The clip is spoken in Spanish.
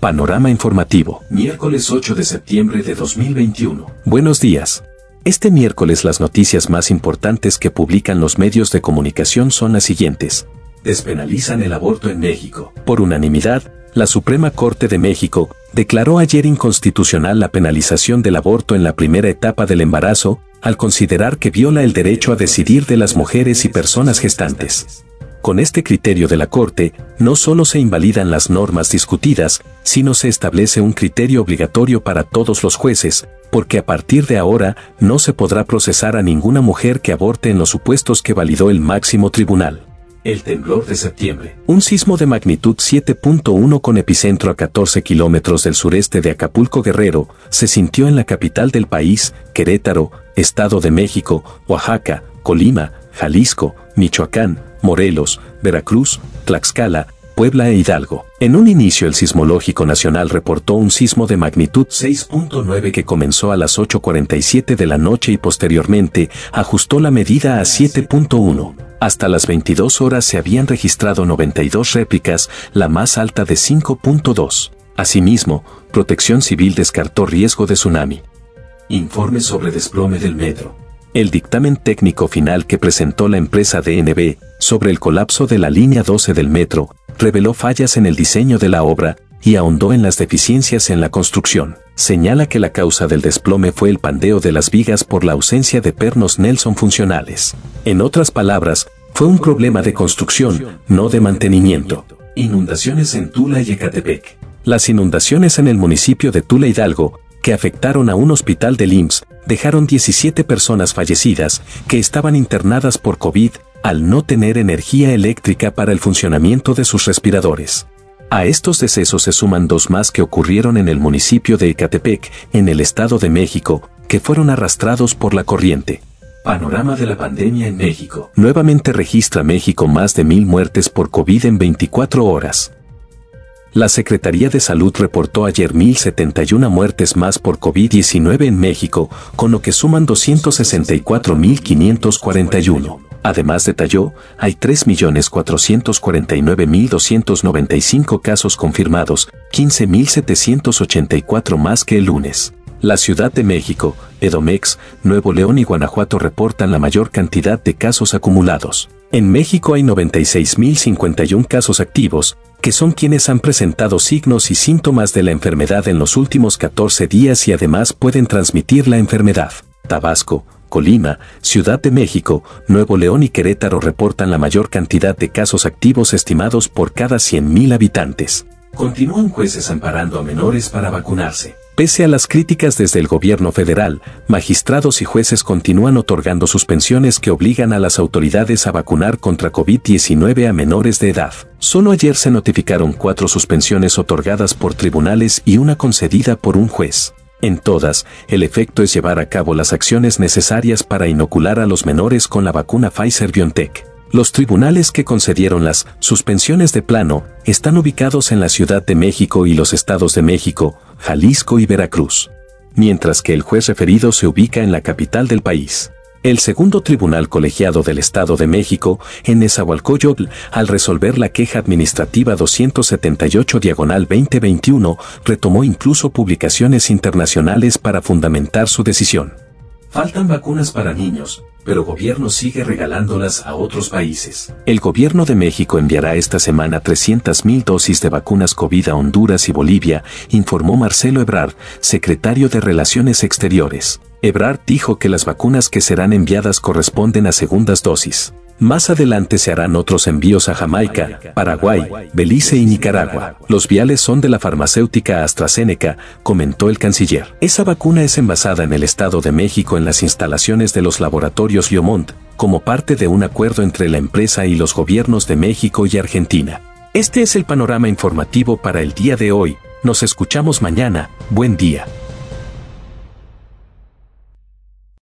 Panorama informativo. Miércoles 8 de septiembre de 2021. Buenos días. Este miércoles las noticias más importantes que publican los medios de comunicación son las siguientes. Despenalizan el aborto en México. Por unanimidad, la Suprema Corte de México declaró ayer inconstitucional la penalización del aborto en la primera etapa del embarazo, al considerar que viola el derecho a decidir de las mujeres y personas gestantes. Con este criterio de la Corte, no solo se invalidan las normas discutidas, sino se establece un criterio obligatorio para todos los jueces, porque a partir de ahora no se podrá procesar a ninguna mujer que aborte en los supuestos que validó el máximo tribunal. El temblor de septiembre. Un sismo de magnitud 7.1 con epicentro a 14 kilómetros del sureste de Acapulco Guerrero se sintió en la capital del país, Querétaro, Estado de México, Oaxaca, Colima, Jalisco, Michoacán, Morelos, Veracruz, Tlaxcala, Puebla e Hidalgo. En un inicio el Sismológico Nacional reportó un sismo de magnitud 6.9 que comenzó a las 8:47 de la noche y posteriormente ajustó la medida a 7.1. Hasta las 22 horas se habían registrado 92 réplicas, la más alta de 5.2. Asimismo, Protección Civil descartó riesgo de tsunami. Informe sobre desplome del metro. El dictamen técnico final que presentó la empresa DNB sobre el colapso de la línea 12 del metro reveló fallas en el diseño de la obra y ahondó en las deficiencias en la construcción. Señala que la causa del desplome fue el pandeo de las vigas por la ausencia de pernos Nelson funcionales. En otras palabras, fue un problema de construcción, no de mantenimiento. Inundaciones en Tula y Ecatepec. Las inundaciones en el municipio de Tula, Hidalgo, que afectaron a un hospital del IMSS, dejaron 17 personas fallecidas que estaban internadas por COVID al no tener energía eléctrica para el funcionamiento de sus respiradores. A estos decesos se suman dos más que ocurrieron en el municipio de Ecatepec, en el Estado de México, que fueron arrastrados por la corriente. Panorama de la pandemia en México. Nuevamente registra México más de 1,000 muertes por COVID en 24 horas. La Secretaría de Salud reportó ayer 1,071 muertes más por COVID-19 en México, con lo que suman 264,541. Además detalló, hay 3,449,295 casos confirmados, 15,784 más que el lunes. La Ciudad de México, Edomex, Nuevo León y Guanajuato reportan la mayor cantidad de casos acumulados. En México hay 96,051 casos activos, que son quienes han presentado signos y síntomas de la enfermedad en los últimos 14 días y además pueden transmitir la enfermedad. Tabasco, Colima, Ciudad de México, Nuevo León y Querétaro reportan la mayor cantidad de casos activos estimados por cada 100,000 habitantes. Continúan jueces amparando a menores para vacunarse. Pese a las críticas desde el gobierno federal, magistrados y jueces continúan otorgando suspensiones que obligan a las autoridades a vacunar contra COVID-19 a menores de edad. Solo ayer se notificaron 4 suspensiones otorgadas por tribunales y una concedida por un juez. En todas, el efecto es llevar a cabo las acciones necesarias para inocular a los menores con la vacuna Pfizer-BioNTech. Los tribunales que concedieron las suspensiones de plano están ubicados en la Ciudad de México y los estados de México, Jalisco y Veracruz, mientras que el juez referido se ubica en la capital del país. El segundo tribunal colegiado del Estado de México, en Nezahualcóyotl, al resolver la queja administrativa 278/2021, retomó incluso publicaciones internacionales para fundamentar su decisión. Faltan vacunas para niños, pero gobierno sigue regalándolas a otros países. El gobierno de México enviará esta semana 300,000 dosis de vacunas COVID a Honduras y Bolivia, informó Marcelo Ebrard, secretario de Relaciones Exteriores. Ebrard dijo que las vacunas que serán enviadas corresponden a segundas dosis. Más adelante se harán otros envíos a Jamaica, Paraguay, Belice y Nicaragua. Los viales son de la farmacéutica AstraZeneca, comentó el canciller. Esa vacuna es envasada en el Estado de México en las instalaciones de los laboratorios Liomont, como parte de un acuerdo entre la empresa y los gobiernos de México y Argentina. Este es el panorama informativo para el día de hoy. Nos escuchamos mañana. Buen día.